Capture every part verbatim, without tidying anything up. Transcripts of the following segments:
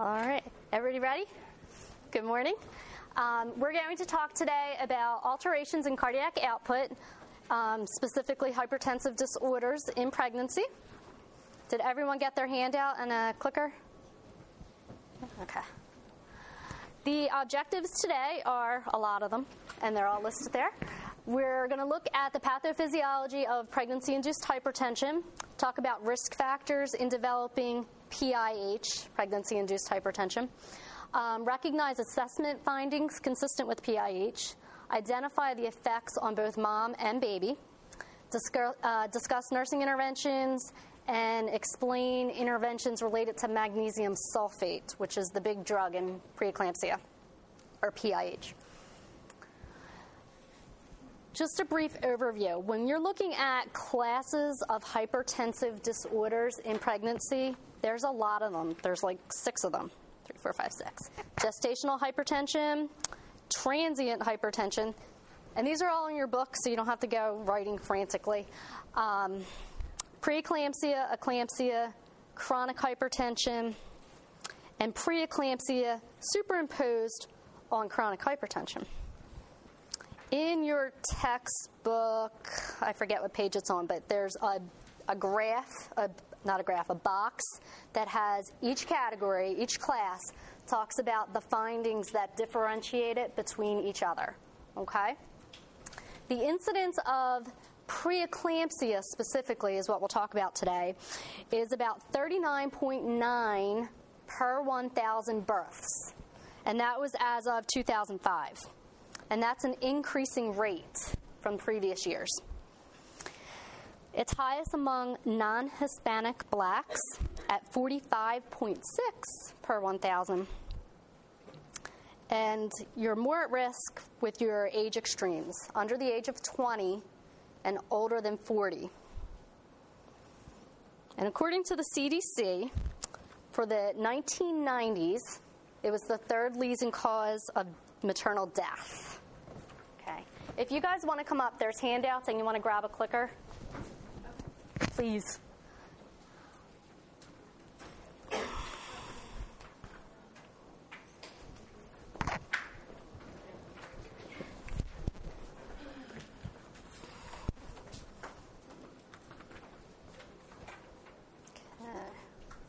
All right, everybody ready? Good morning. Um, we're going to talk today about alterations in cardiac output, um, specifically hypertensive disorders in pregnancy. Did everyone get their handout and a clicker? Okay. The objectives today are a lot of them, and they're all listed there. We're going to look at the pathophysiology of pregnancy-induced hypertension, talk about risk factors in developing P I H, pregnancy-induced hypertension, um, recognize assessment findings consistent with P I H, identify the effects on both mom and baby, discuss, uh, discuss nursing interventions, and explain interventions related to magnesium sulfate, which is the big drug in preeclampsia, or P I H. Just a brief overview. When you're looking at classes of hypertensive disorders in pregnancy, there's a lot of them. There's like six of them, three, four, five, six. Gestational hypertension, transient hypertension, and these are all in your book, so you don't have to go writing frantically. Um, preeclampsia, eclampsia, chronic hypertension, and preeclampsia superimposed on chronic hypertension. In your textbook, I forget what page it's on, but there's a, a graph, a, not a graph, a box that has each category, each class, talks about the findings that differentiate it between each other, okay? The incidence of preeclampsia specifically is what we'll talk about today, is about thirty-nine point nine per one thousand births, and that was as of two thousand five. And that's an increasing rate from previous years. It's highest among non-Hispanic blacks at forty-five point six per one thousand. And you're more at risk with your age extremes, under the age of twenty and older than forty. And according to the C D C, for the nineteen nineties, it was the third leading cause of maternal death. If you guys want to come up, there's handouts, and you want to grab a clicker, please. Okay.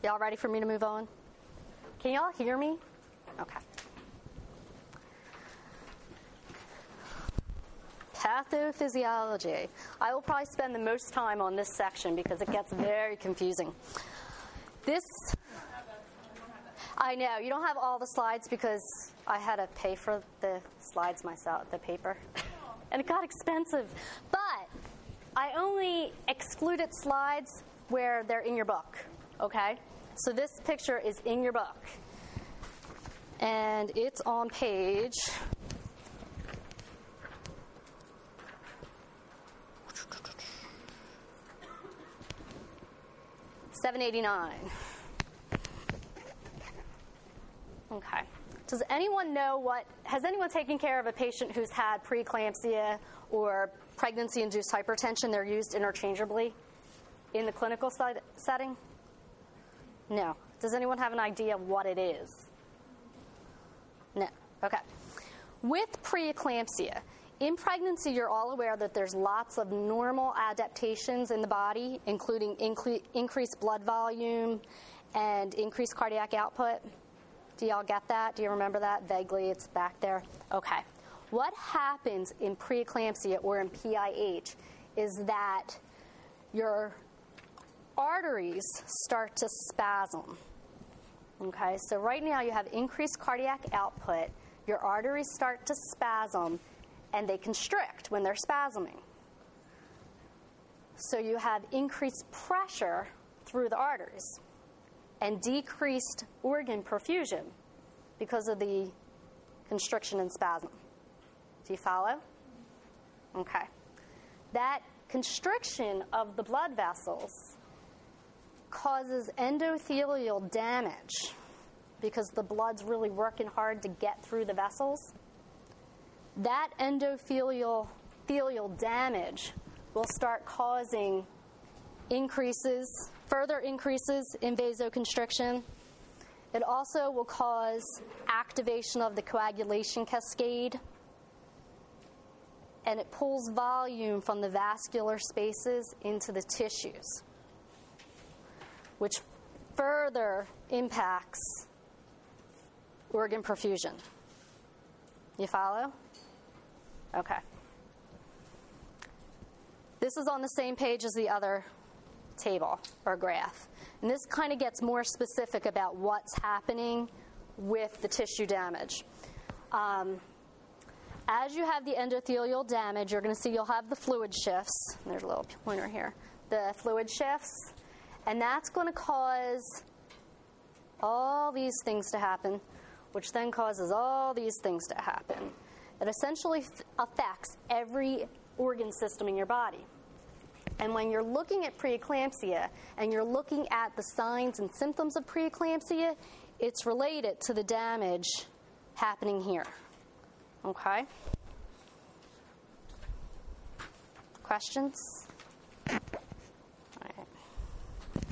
Y'all ready for me to move on? Can y'all hear me? Okay. Pathophysiology. I will probably spend the most time on this section because it gets very confusing. This, I know, you don't have all the slides because I had to pay for the slides myself, the paper, and it got expensive. But I only excluded slides where they're in your book, okay? So this picture is in your book, and it's on page seven eighty-nine. Okay. Does anyone know what, has anyone taken care of a patient who's had preeclampsia or pregnancy-induced hypertension? They're used interchangeably in the clinical setting? No. Does anyone have an idea what it is? No. Okay. With preeclampsia, in pregnancy, you're all aware that there's lots of normal adaptations in the body, including incre increased blood volume and increased cardiac output. Do y'all get that? Do you remember that? Vaguely, it's back there. Okay. What happens in preeclampsia or in P I H is that your arteries start to spasm. Okay, so right now you have increased cardiac output, your arteries start to spasm, and they constrict when they're spasming. So you have increased pressure through the arteries and decreased organ perfusion because of the constriction and spasm. Do you follow? Okay. That constriction of the blood vessels causes endothelial damage because the blood's really working hard to get through the vessels. That endothelial endothelial damage will start causing increases, further increases in vasoconstriction, It also will cause activation of the coagulation cascade, and it pulls volume from the vascular spaces into the tissues, which further impacts organ perfusion. You follow? Okay. This is on the same page as the other table or graph. And this kind of gets more specific about what's happening with the tissue damage. Um, as you have the endothelial damage, you're going to see you'll have the fluid shifts. And there's a little pointer here. The fluid shifts. And that's going to cause all these things to happen, which then causes all these things to happen. It essentially affects every organ system in your body. And when you're looking at preeclampsia and you're looking at the signs and symptoms of preeclampsia, it's related to the damage happening here. Okay? Questions? All right.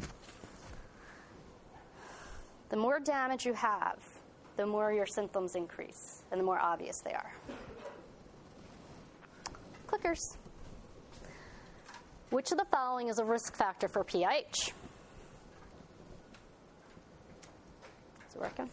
The more damage you have, the more your symptoms increase and the more obvious they are. Clickers. Which of the following is a risk factor for P I H? Is it working? Cool.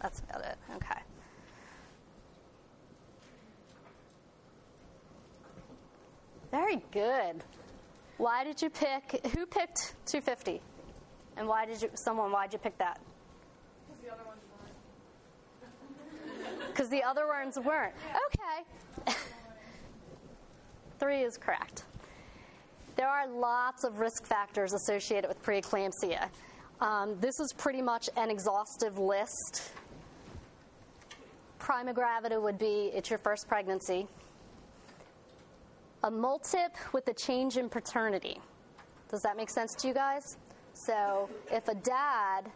That's about it. Okay. Very good. Why did you pick, who picked two fifty? And why did you, someone, why'd you pick that? Because the other ones weren't. Because the other ones weren't. Okay. Three is correct. There are lots of risk factors associated with preeclampsia. Um, this is pretty much an exhaustive list. Prima gravida would be it's your first pregnancy. A multip with a change in paternity. Does that make sense to you guys? So if a dad,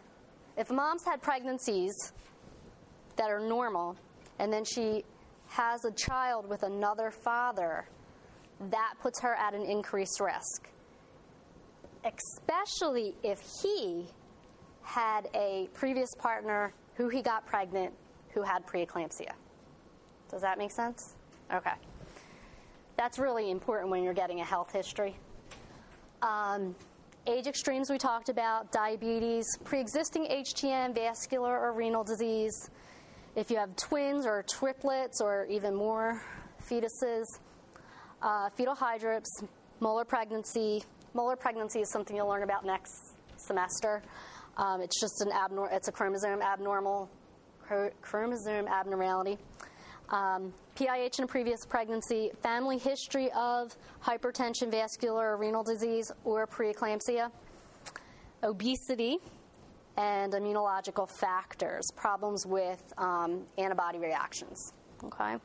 if mom's had pregnancies that are normal, and then she has a child with another father, that puts her at an increased risk. Especially if he had a previous partner who he got pregnant who had preeclampsia. Does that make sense? Okay. That's really important when you're getting a health history. Um, age extremes we talked about, diabetes, pre-existing H T M, vascular or renal disease. If you have twins or triplets or even more fetuses, uh, fetal hydrops, molar pregnancy. Molar pregnancy is something you'll learn about next semester. Um, it's just an abnormal, it's a chromosome abnormal, chromosome abnormality. Um, P I H in a previous pregnancy, family history of hypertension, vascular or renal disease, or preeclampsia, obesity, and immunological factors, problems with um, antibody reactions. Okay.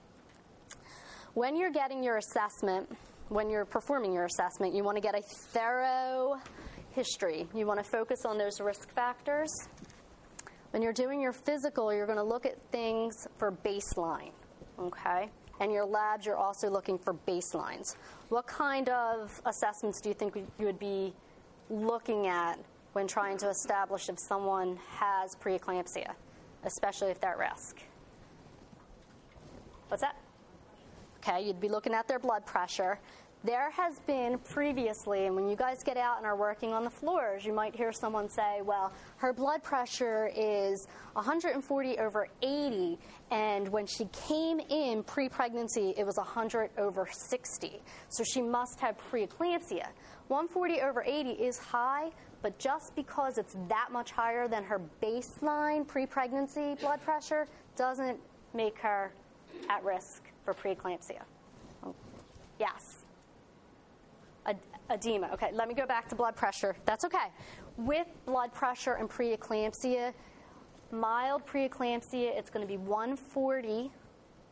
When you're getting your assessment, when you're performing your assessment, you want to get a thorough history. You want to focus on those risk factors. When you're doing your physical, you're going to look at things for baseline. Okay, and your labs, you're also looking for baselines. What kind of assessments do you think you would be looking at when trying to establish if someone has preeclampsia, especially if they're at risk? What's that? Okay, you'd be looking at their blood pressure. There has been previously, and when you guys get out and are working on the floors, you might hear someone say, well, her blood pressure is one forty over eighty, and when she came in pre-pregnancy, it was one hundred over sixty. So she must have preeclampsia. one forty over eighty is high, but just because it's that much higher than her baseline pre-pregnancy blood pressure doesn't make her at risk for preeclampsia. Yes. Edema. Okay, let me go back to blood pressure. That's okay. With blood pressure and preeclampsia, mild preeclampsia, it's going to be one forty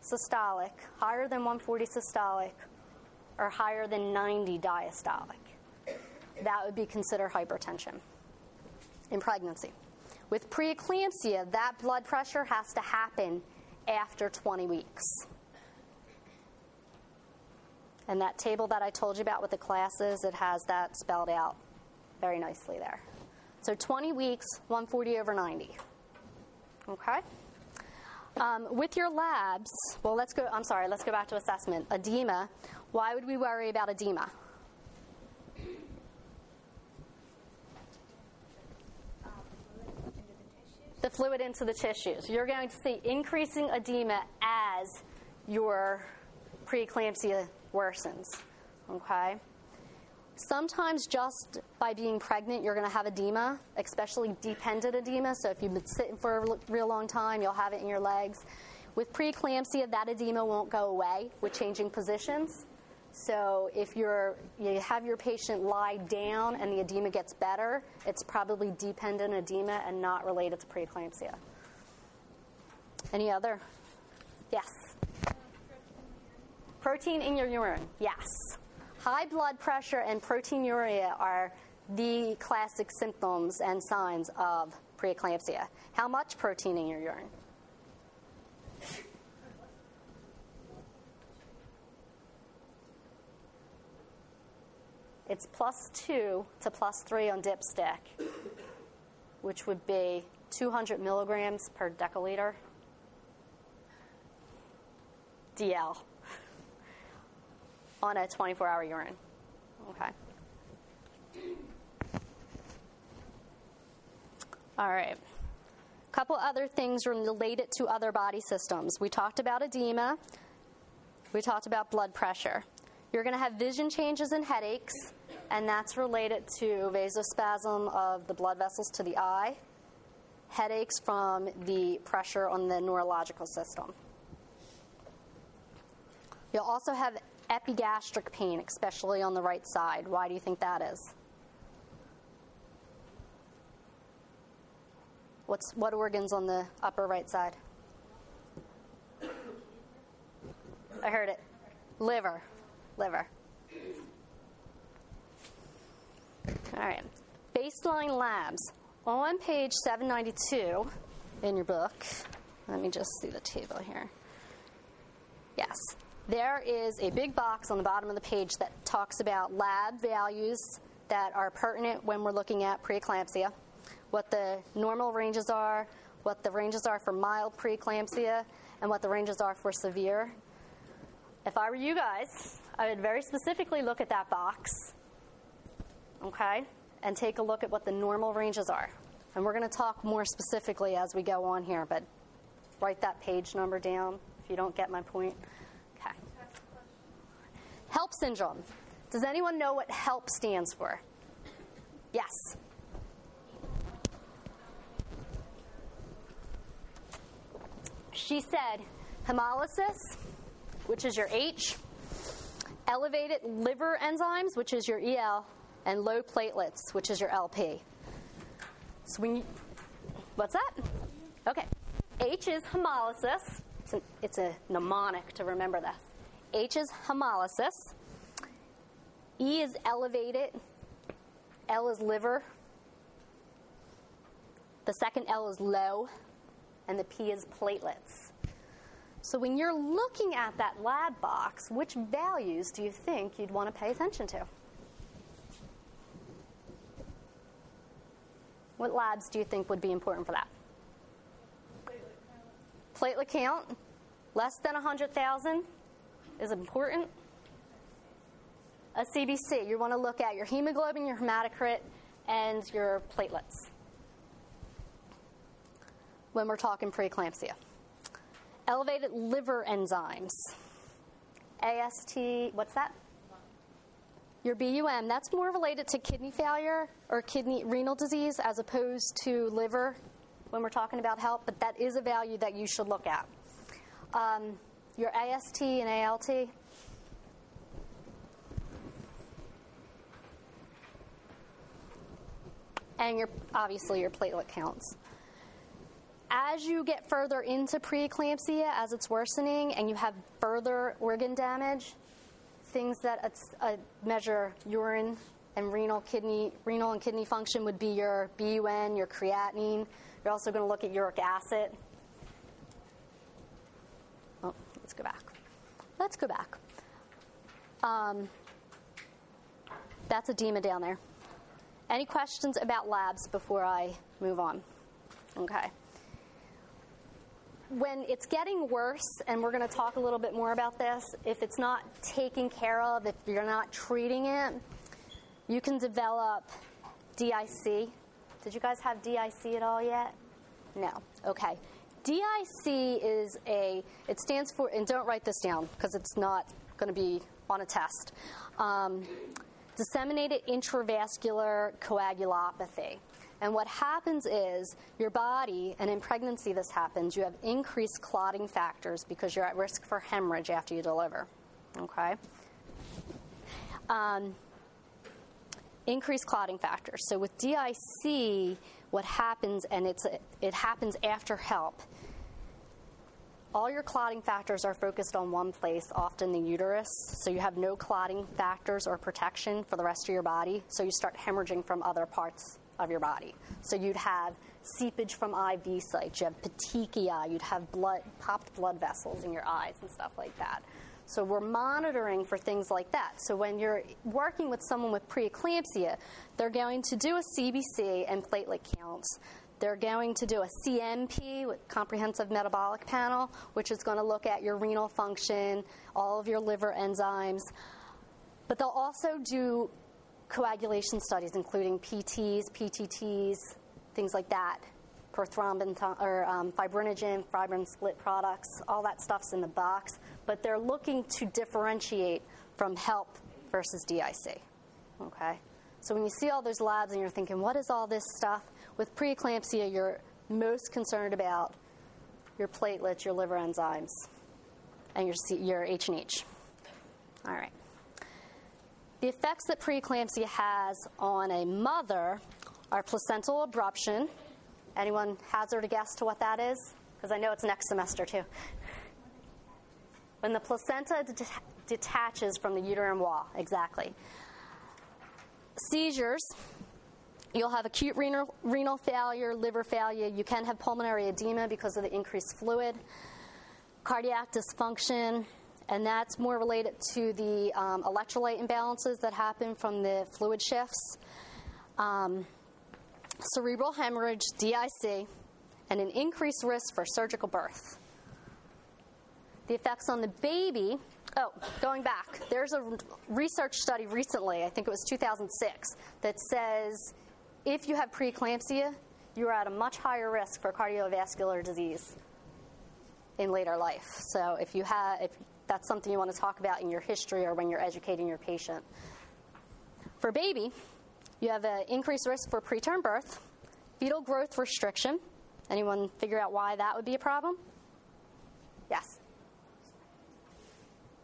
systolic, higher than one forty systolic, or higher than ninety diastolic. That would be considered hypertension. in pregnancy. With preeclampsia, that blood pressure has to happen after twenty weeks. And that table that I told you about with the classes, it has that spelled out very nicely there. So twenty weeks, one forty over ninety. Okay? Um, with your labs, well, let's go, I'm sorry, let's go back to assessment. Edema, why would we worry about edema? The fluid into the tissues. You're going to see increasing edema as your preeclampsia worsens. Okay? Sometimes just by being pregnant, you're going to have edema, especially dependent edema. So if you've been sitting for a real long time, you'll have it in your legs. With preeclampsia, that edema won't go away with changing positions. So if you're, you have your patient lie down and the edema gets better, it's probably dependent edema and not related to preeclampsia. Any other? Yes. Protein in your urine, yes. High blood pressure and proteinuria are the classic symptoms and signs of preeclampsia. How much protein in your urine? It's plus two to plus three on dipstick, which would be two hundred milligrams per deciliter. D L on a twenty-four hour urine. Okay. All right. A couple other things related to other body systems. We talked about edema. We talked about blood pressure. You're going to have vision changes and headaches, and that's related to vasospasm of the blood vessels to the eye, headaches from the pressure on the neurological system. You'll also have epigastric pain, especially on the right side. Why do you think that is? What's, what organ's on the upper right side? I heard it. Liver. Liver. All right. Baseline labs. On page seven ninety-two in your book, let me just see the table here. Yes. There is a big box on the bottom of the page that talks about lab values that are pertinent when we're looking at preeclampsia, what the normal ranges are, what the ranges are for mild preeclampsia, and what the ranges are for severe. If I were you guys, I would very specifically look at that box, okay, and take a look at what the normal ranges are. And we're going to talk more specifically as we go on here, but write that page number down if you don't get my point. Okay. HELP syndrome. Does anyone know what HELP stands for? Yes. She said hemolysis, which is your H, elevated liver enzymes, which is your E L, and low platelets, which is your L P. So when you, what's that? Okay. H is hemolysis. It's, an, it's a mnemonic to remember this. H is hemolysis. E is elevated. L is liver. The second L is low. And the P is platelets. So when you're looking at that lab box, which values do you think you'd want to pay attention to? What labs do you think would be important for that? Platelet count. Platelet count, less than one hundred thousand is important. A C B C, you want to look at your hemoglobin, your hematocrit, and your platelets when we're talking preeclampsia. Elevated liver enzymes. A S T, what's that? Your B U M. That's more related to kidney failure or kidney renal disease as opposed to liver when we're talking about HELP, but that is a value that you should look at. Um, your A S T and A L T. And your, obviously your platelet counts. As you get further into preeclampsia, as it's worsening and you have further organ damage, things that uh, measure urine and renal kidney renal and kidney function would be your B U N, your creatinine. You're also going to look at uric acid. Oh, let's go back. Let's go back. Um, that's edema down there. Any questions about labs before I move on? Okay. When it's getting worse, and we're going to talk a little bit more about this, if it's not taken care of, if you're not treating it, you can develop D I C. Did you guys have D I C at all yet? No. Okay. D I C is a, it stands for, and don't write this down because it's not going to be on a test, um, disseminated intravascular coagulopathy. And what happens is your body, and in pregnancy this happens, you have increased clotting factors because you're at risk for hemorrhage after you deliver, okay? Um, increased clotting factors. So with D I C, what happens, and it's it happens after HELP, all your clotting factors are focused on one place, often the uterus, so you have no clotting factors or protection for the rest of your body, so you start hemorrhaging from other parts of your body. So you'd have seepage from I V sites, you have petechiae, you'd have blood, popped blood vessels in your eyes and stuff like that. So we're monitoring for things like that. So when you're working with someone with preeclampsia, they're going to do a C B C and platelet counts. They're going to do a C M P, comprehensive metabolic panel, which is going to look at your renal function, all of your liver enzymes. But they'll also do coagulation studies, including P Ts, P T Ts, things like that, prothrombin or um, fibrinogen, fibrin split products, all that stuff's in the box. But they're looking to differentiate from HELP versus D I C. Okay. So when you see all those labs and you're thinking, what is all this stuff? With preeclampsia, you're most concerned about your platelets, your liver enzymes, and your, C your H and H. All right. The effects that preeclampsia has on a mother are placental abruption. Anyone hazard a guess to what that is? Because I know it's next semester, too. When the placenta det detaches from the uterine wall, exactly. Seizures, you'll have acute renal, renal failure, liver failure. You can have pulmonary edema because of the increased fluid. Cardiac dysfunction, and that's more related to the um, electrolyte imbalances that happen from the fluid shifts. Um, cerebral hemorrhage, D I C, and an increased risk for surgical birth. The effects on the baby, oh, going back, there's a research study recently, I think it was two thousand six, that says if you have preeclampsia, you're at a much higher risk for cardiovascular disease in later life. So if you have, if that's something you want to talk about in your history or when you're educating your patient. For baby, you have an increased risk for preterm birth, fetal growth restriction. Anyone figure out why that would be a problem? Yes.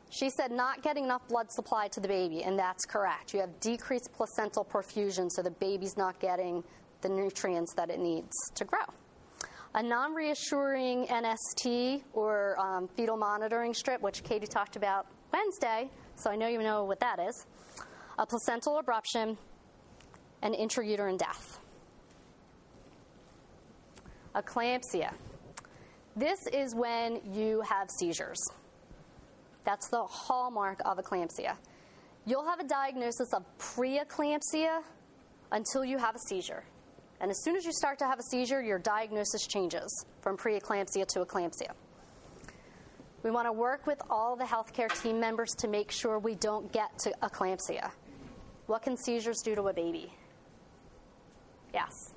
She said not getting enough blood supply to the baby, and that's correct. You have decreased placental perfusion, so the baby's not getting the nutrients that it needs to grow. A non-reassuring N S T or um, fetal monitoring strip, which Katie talked about Wednesday, so I know you know what that is, a placental abruption, and intrauterine death. Eclampsia. This is when you have seizures. That's the hallmark of eclampsia. You'll have a diagnosis of preeclampsia until you have a seizure. And as soon as you start to have a seizure, your diagnosis changes from preeclampsia to eclampsia. We want to work with all the healthcare team members to make sure we don't get to eclampsia. What can seizures do to a baby? Yes.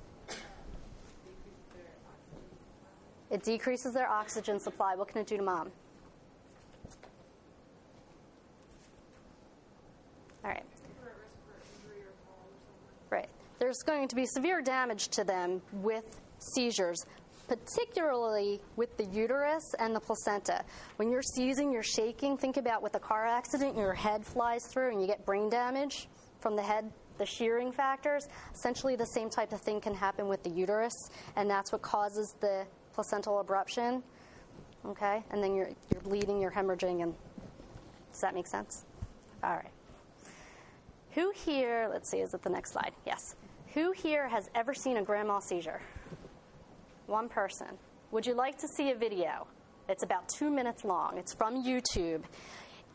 It decreases their oxygen supply. What can it do to mom? All right. Right. There's going to be severe damage to them with seizures, particularly with the uterus and the placenta. When you're seizing, you're shaking. Think about with a car accident, your head flies through and you get brain damage from the head, the shearing factors. Essentially the same type of thing can happen with the uterus, and that's what causes the placental abruption. Okay? And then you're, you're bleeding, you're hemorrhaging, and does that make sense? All right. Who here, let's see, is it the next slide? Yes. Who here has ever seen a grandma seizure? One person. Would you like to see a video? It's about two minutes long. It's from YouTube.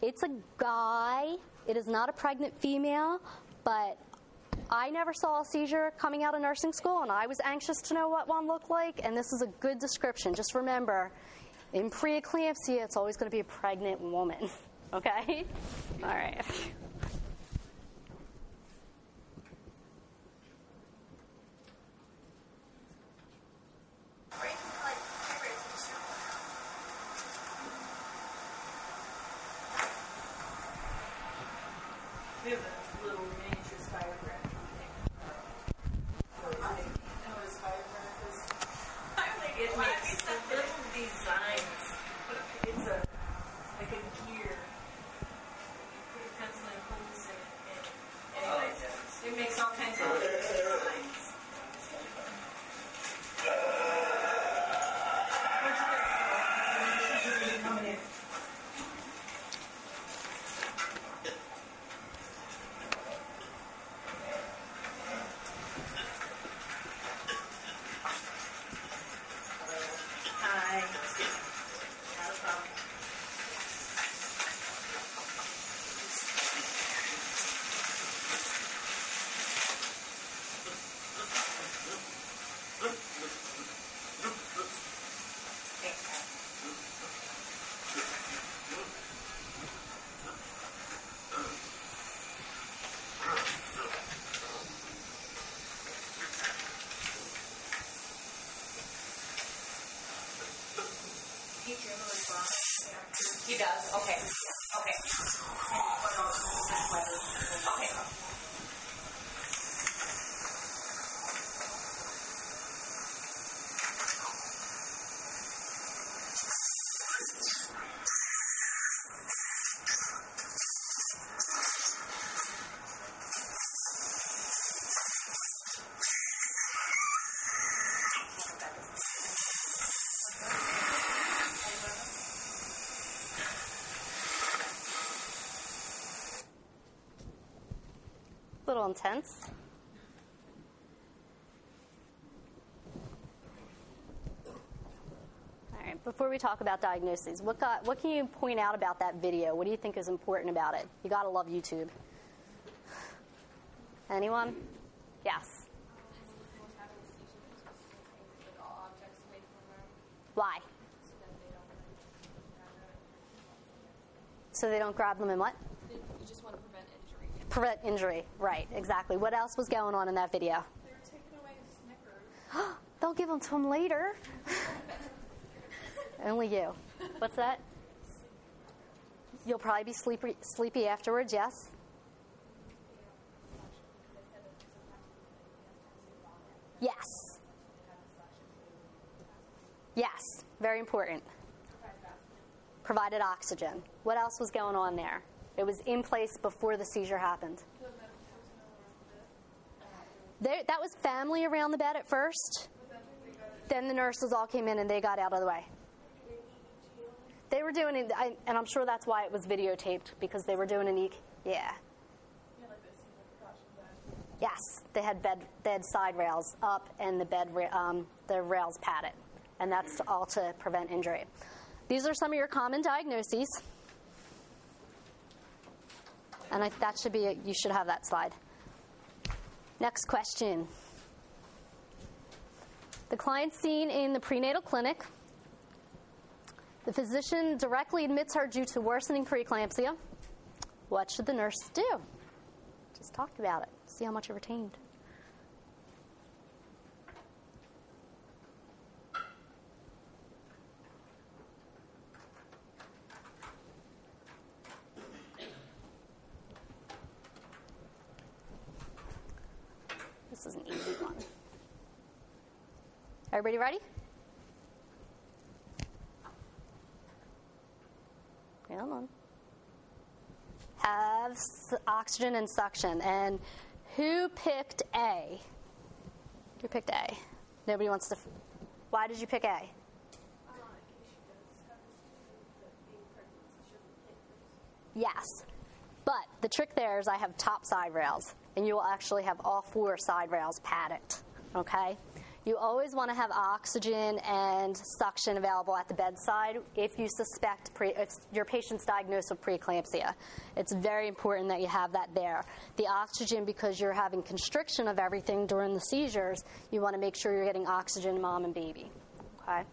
It's a guy. It is not a pregnant female, but I never saw a seizure coming out of nursing school, and I was anxious to know what one looked like, and this is a good description. Just remember, in preeclampsia, it's always going to be a pregnant woman. Okay? All right. He does. Okay. Yeah. Okay. Okay. Intense. All right, before we talk about diagnoses, what, got, what can you point out about that video? What do you think is important about it? You gotta love YouTube. Anyone? Yes. Why? So they don't grab them and what? Prevent injury, right, exactly. What else was going on in that video? They were taking away Snickers. They'll give them to them later. Only you. What's that? You'll probably be sleepy, sleepy afterwards, yes? Yes. Yes, very important. Provided oxygen. What else was going on there? It was in place before the seizure happened. There, that was family around the bed at first. Then the nurses all came in and they got out of the way. They were doing it, I, and I'm sure that's why it was videotaped, because they were doing an E E G. Yeah. Yes, they had bed, bed side rails up and the bed um, the rails padded, and that's all to prevent injury. These are some of your common diagnoses. And I, that should be, a, you should have that slide. Next question. The client seen in the prenatal clinic. The physician directly admits her due to worsening preeclampsia. What should the nurse do? Just talked about it. See how much it retained. This is an easy one. Everybody ready? Wait, hold on. Have oxygen and suction. And who picked A? Who picked A? Nobody wants to. F Why did you pick A? Yes. But the trick there is I have top side rails, and you will actually have all four side rails padded, okay? You always want to have oxygen and suction available at the bedside if you suspect pre, if your patient's diagnosed with preeclampsia. It's very important that you have that there. The oxygen, because you're having constriction of everything during the seizures, you want to make sure you're getting oxygen to mom and baby. Okay.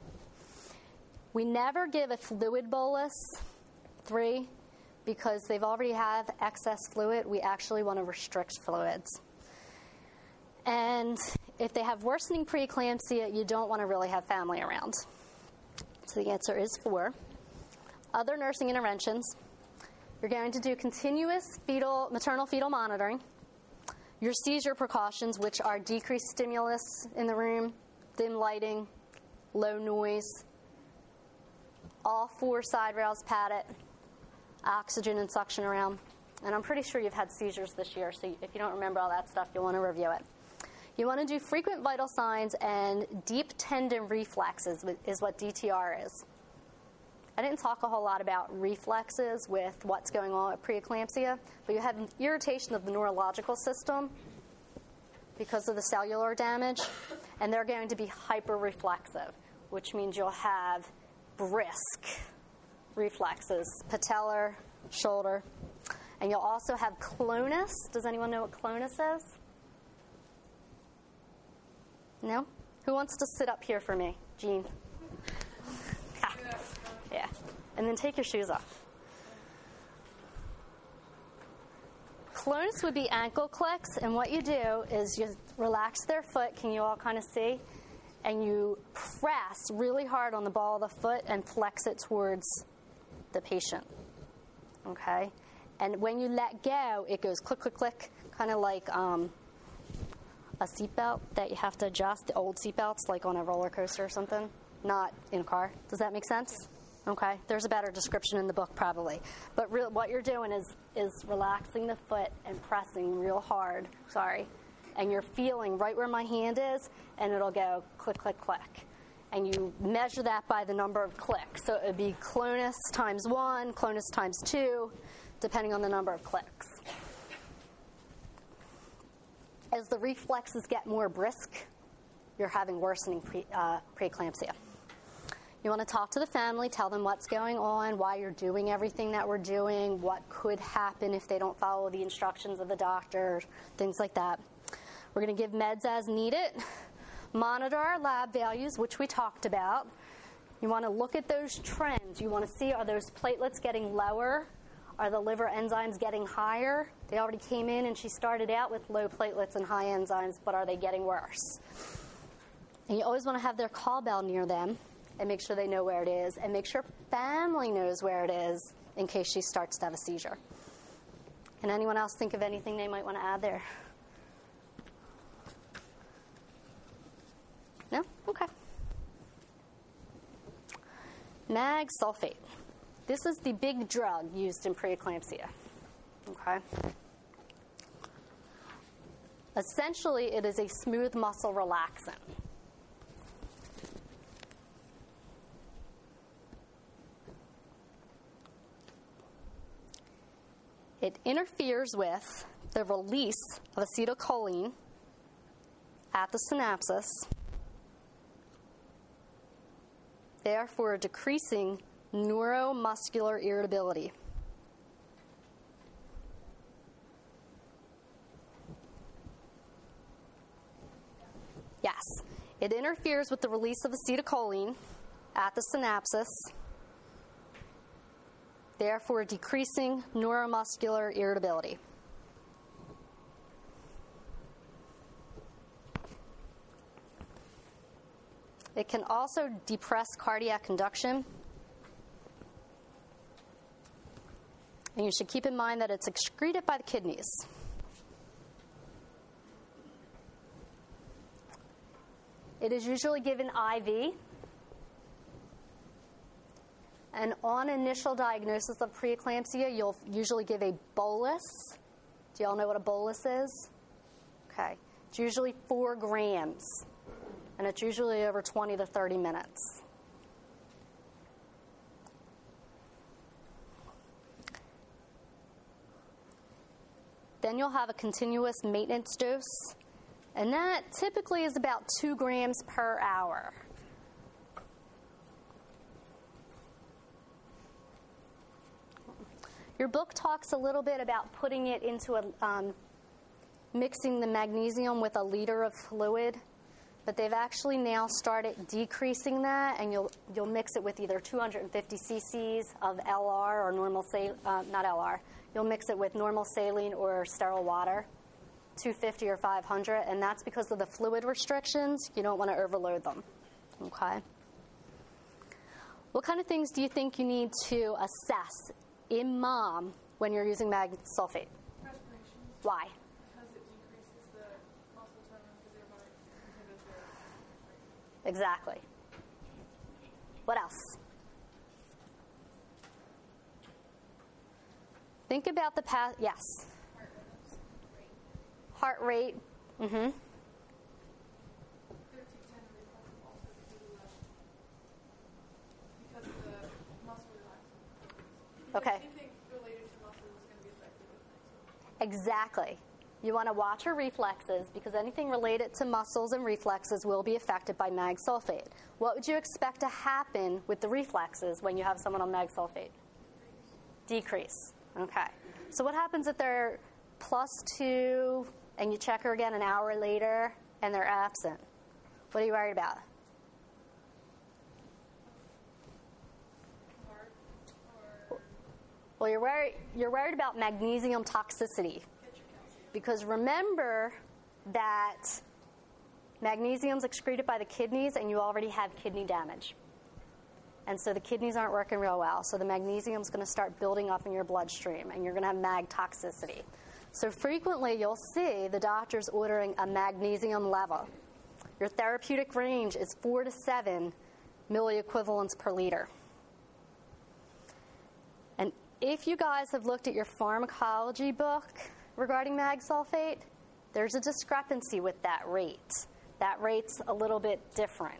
We never give a fluid bolus, three, because they've already have excess fluid. We actually want to restrict fluids. And if they have worsening preeclampsia, you don't want to really have family around. So the answer is four. Other nursing interventions. You're going to do continuous fetal, maternal fetal monitoring. Your seizure precautions, which are decreased stimulus in the room, dim lighting, low noise, all four side rails padded, oxygen and suction around. And I'm pretty sure you've had seizures this year, so if you don't remember all that stuff, you'll want to review it. You want to do frequent vital signs and deep tendon reflexes is what D T R is. I didn't talk a whole lot about reflexes with what's going on with preeclampsia, but you have an irritation of the neurological system because of the cellular damage, and they're going to be hyperreflexive, which means you'll have brisk reflexes, patellar, shoulder, and you'll also have clonus. Does anyone know what clonus is? No? Who wants to sit up here for me? Jean. Ha. Yeah. And then take your shoes off. Clonus would be ankle clicks, and what you do is you relax their foot. Can you all kind of see? And you press really hard on the ball of the foot and flex it towards the patient. Okay? And when you let go, it goes click, click, click, kind of like um, a seatbelt that you have to adjust, the old seatbelts, like on a roller coaster or something, not in a car. Does that make sense? Okay. There's a better description in the book probably. But real, what you're doing is, is relaxing the foot and pressing real hard, sorry, and you're feeling right where my hand is, and it'll go click, click, click. And you measure that by the number of clicks. So it would be clonus times one, clonus times two, depending on the number of clicks. As the reflexes get more brisk, you're having worsening pre, uh, preeclampsia. You want to talk to the family, tell them what's going on, why you're doing everything that we're doing, what could happen if they don't follow the instructions of the doctor, things like that. We're going to give meds as needed, monitor our lab values, which we talked about. You want to look at those trends. You want to see, are those platelets getting lower? Are the liver enzymes getting higher? They already came in, and she started out with low platelets and high enzymes, but are they getting worse? And you always want to have their call bell near them and make sure they know where it is, and make sure family knows where it is in case she starts to have a seizure. Can anyone else think of anything they might want to add there? No? Okay. Mag sulfate. This is the big drug used in preeclampsia. Okay. Essentially, it is a smooth muscle relaxant. It interferes with the release of acetylcholine at the synapses, therefore decreasing neuromuscular irritability. Yes, it interferes with the release of acetylcholine at the synapses, therefore decreasing neuromuscular irritability. It can also depress cardiac conduction. And you should keep in mind that it's excreted by the kidneys. It is usually given I V. And on initial diagnosis of preeclampsia, you'll usually give a bolus. Do you all know what a bolus is? Okay. It's usually four grams. And it's usually over twenty to thirty minutes. Then you'll have a continuous maintenance dose, and that typically is about two grams per hour. Your book talks a little bit about putting it into a, um, mixing the magnesium with a liter of fluid, but they've actually now started decreasing that, and you'll you'll mix it with either two hundred fifty c c's of L R or normal saline, uh, not L R. You'll mix it with normal saline or sterile water, two fifty or five hundred, and that's because of the fluid restrictions. You don't want to overload them. Okay. What kind of things do you think you need to assess in mom when you're using mag sulfate? Respirations. Why? Exactly. What else? Think about the past. Yes. Heart rate. Mm-hmm. Okay. Anything related to muscle is going to be affected with it. Exactly. You want to watch your reflexes, because anything related to muscles and reflexes will be affected by mag sulfate. What would you expect to happen with the reflexes when you have someone on mag sulfate? Decrease. Okay. So what happens if they're plus two and you check her again an hour later and they're absent? What are you worried about? Well, you're worried, you're worried about magnesium toxicity. Because remember that magnesium is excreted by the kidneys, and you already have kidney damage. And so the kidneys aren't working real well. So the magnesium is going to start building up in your bloodstream, and you're going to have mag toxicity. So frequently you'll see the doctors ordering a magnesium level. Your therapeutic range is four to seven milliequivalents per liter. And if you guys have looked at your pharmacology book regarding mag sulfate, there's a discrepancy with that rate. That rate's a little bit different.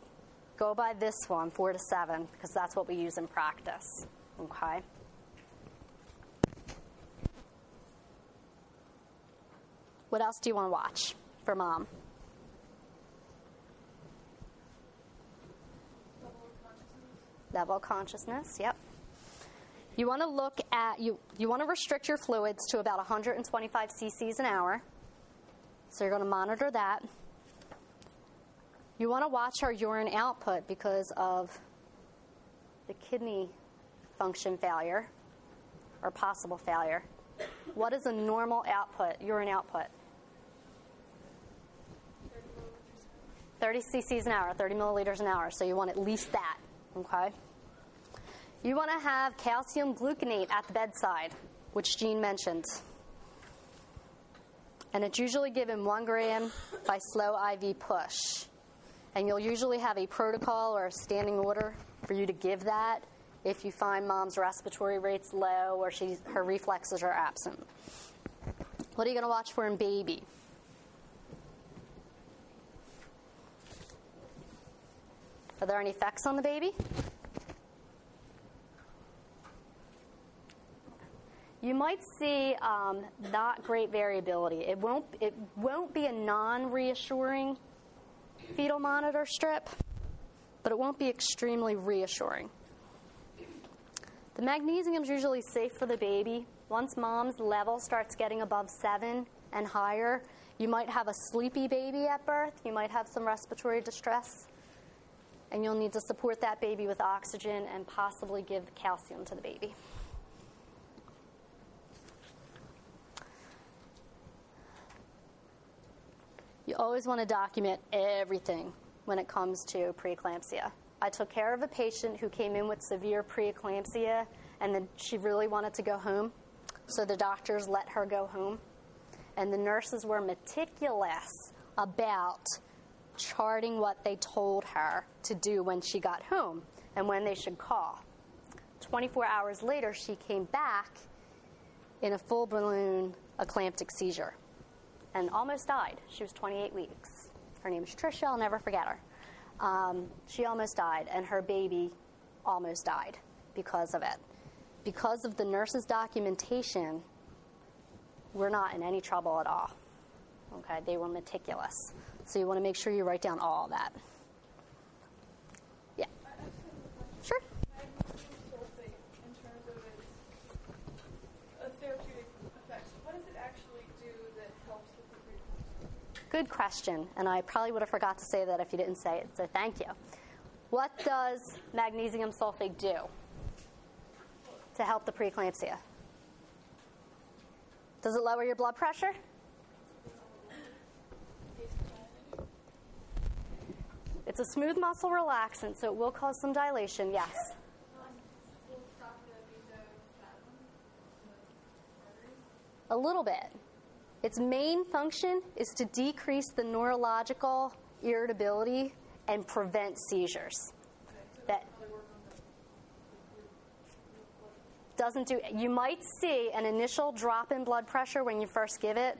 Go by this one, four to seven, because that's what we use in practice. Okay. What else do you want to watch for mom? Level of consciousness. Level of consciousness. Yep. You want to look at, you, you want to restrict your fluids to about one hundred twenty-five c c's an hour. So you're going to monitor that. You want to watch our urine output because of the kidney function failure or possible failure. What is a normal output, urine output? thirty c c's an hour, thirty milliliters an hour. So you want at least that, okay? You want to have calcium gluconate at the bedside, which Jean mentioned. And it's usually given one gram by slow I V push. And you'll usually have a protocol or a standing order for you to give that if you find mom's respiratory rate's low or she's, her reflexes are absent. What are you going to watch for in baby? Are there any effects on the baby? You might see um, not great variability. It won't, it won't be a non-reassuring fetal monitor strip, but it won't be extremely reassuring. The magnesium is usually safe for the baby. Once mom's level starts getting above seven and higher, you might have a sleepy baby at birth. You might have some respiratory distress, and you'll need to support that baby with oxygen and possibly give calcium to the baby. You always want to document everything when it comes to preeclampsia. I took care of a patient who came in with severe preeclampsia, and then she really wanted to go home, so the doctors let her go home. And the nurses were meticulous about charting what they told her to do when she got home and when they should call. twenty-four hours later, she came back in a full-blown eclamptic seizure and almost died. She was twenty-eight weeks. Her name is Tricia. I'll never forget her. Um, she almost died, and her baby almost died because of it. Because of the nurse's documentation, we're not in any trouble at all. Okay, they were meticulous. So you want to make sure you write down all that. Yeah. Sure. Good question, and I probably would have forgot to say that if you didn't say it, so thank you. What does magnesium sulfate do to help the preeclampsia? Does it lower your blood pressure? It's a smooth muscle relaxant, so it will cause some dilation, yes. A little bit. Its main function is to decrease the neurological irritability and prevent seizures. That doesn't do. You might see an initial drop in blood pressure when you first give it,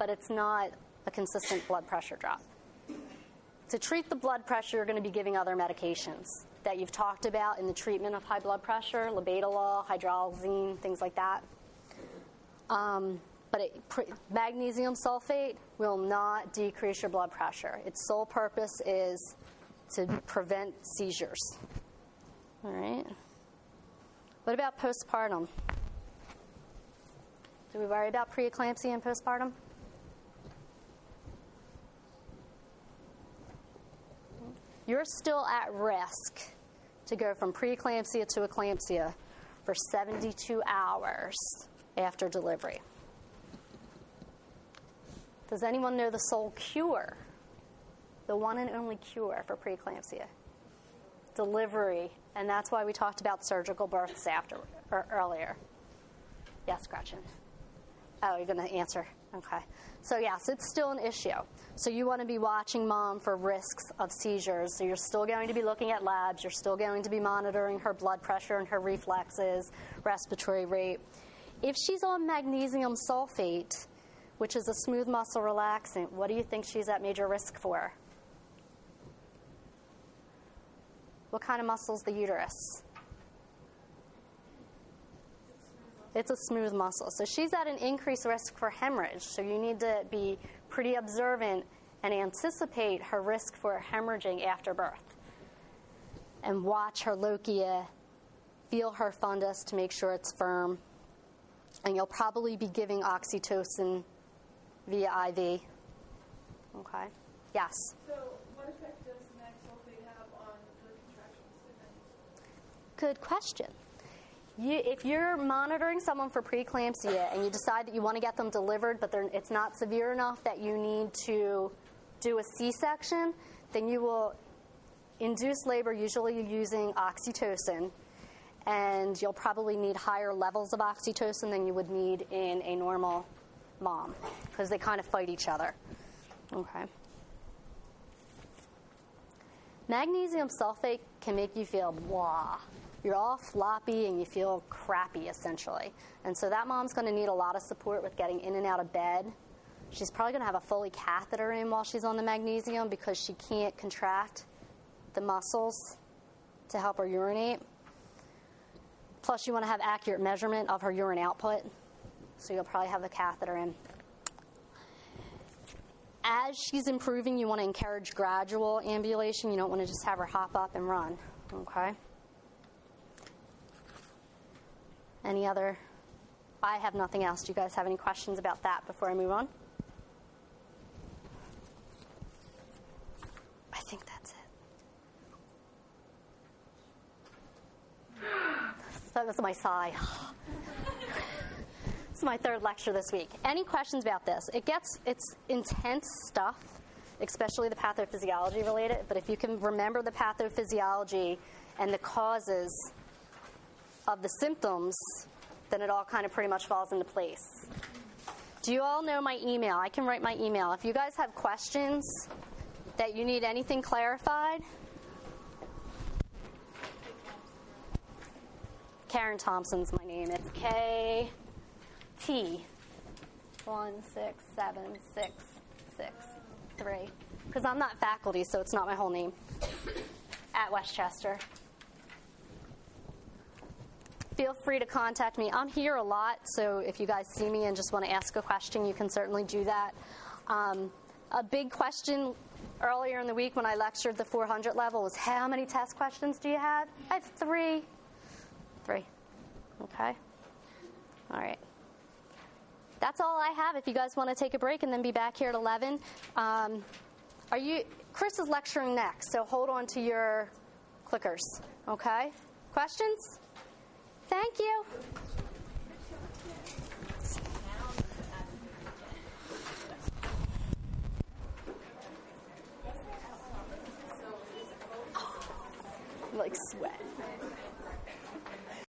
but it's not a consistent blood pressure drop. To treat the blood pressure, you're going to be giving other medications that you've talked about in the treatment of high blood pressure, labetalol, hydralazine, things like that. Um, But it, pre- magnesium sulfate will not decrease your blood pressure. Its sole purpose is to prevent seizures. All right. What about postpartum? Do we worry about preeclampsia and postpartum? You're still at risk to go from preeclampsia to eclampsia for seventy-two hours after delivery. Does anyone know the sole cure, the one and only cure for preeclampsia? Delivery, and that's why we talked about surgical births after or earlier. Yes, Gretchen. Oh, you're going to answer. Okay. So yes, it's still an issue. So you want to be watching mom for risks of seizures. So you're still going to be looking at labs. You're still going to be monitoring her blood pressure and her reflexes, respiratory rate. If she's on magnesium sulfate, which is a smooth muscle relaxant, what do you think she's at major risk for? What kind of muscle is the uterus? It's a smooth muscle. So she's at an increased risk for hemorrhage. So you need to be pretty observant and anticipate her risk for hemorrhaging after birth. And watch her lochia, feel her fundus to make sure it's firm. And you'll probably be giving oxytocin via I V. Okay. Yes? So what effect does mag sulfate have on the contractions? Good question. You, if you're monitoring someone for preeclampsia and you decide that you want to get them delivered but it's not severe enough that you need to do a C-section, then you will induce labor usually using oxytocin. And you'll probably need higher levels of oxytocin than you would need in a normal mom because they kind of fight each other. Okay. Magnesium sulfate can make you feel blah. You're all floppy and you feel crappy, essentially. And so that mom's going to need a lot of support with getting in and out of bed. She's probably going to have a Foley catheter in while she's on the magnesium because she can't contract the muscles to help her urinate. Plus, you want to have accurate measurement of her urine output, so you'll probably have the catheter in. As she's improving, you want to encourage gradual ambulation. You don't want to just have her hop up and run, okay? Any other? I have nothing else. Do you guys have any questions about that before I move on? I think that's it. That was my sigh. This is my third lecture this week. Any questions about this? It gets, it's intense stuff, especially the pathophysiology related, but if you can remember the pathophysiology and the causes of the symptoms, then it all kind of pretty much falls into place. Do you all know my email? I can write my email. If you guys have questions that you need anything clarified, Karen Thompson's my name. It's K T one six seven six six three. Because I'm not faculty, so it's not my whole name. At Westchester. feel free to contact me. I'm here a lot, so if you guys see me and just want to ask a question, you can certainly do that. Um, a big question earlier in the week when I lectured the four hundred level was, how many test questions do you have? I have three. Three. Okay. All right. That's all I have. If you guys want to take a break and then be back here at eleven. Um, are you? Chris is lecturing next, so hold on to your clickers. Okay? Questions? Thank you.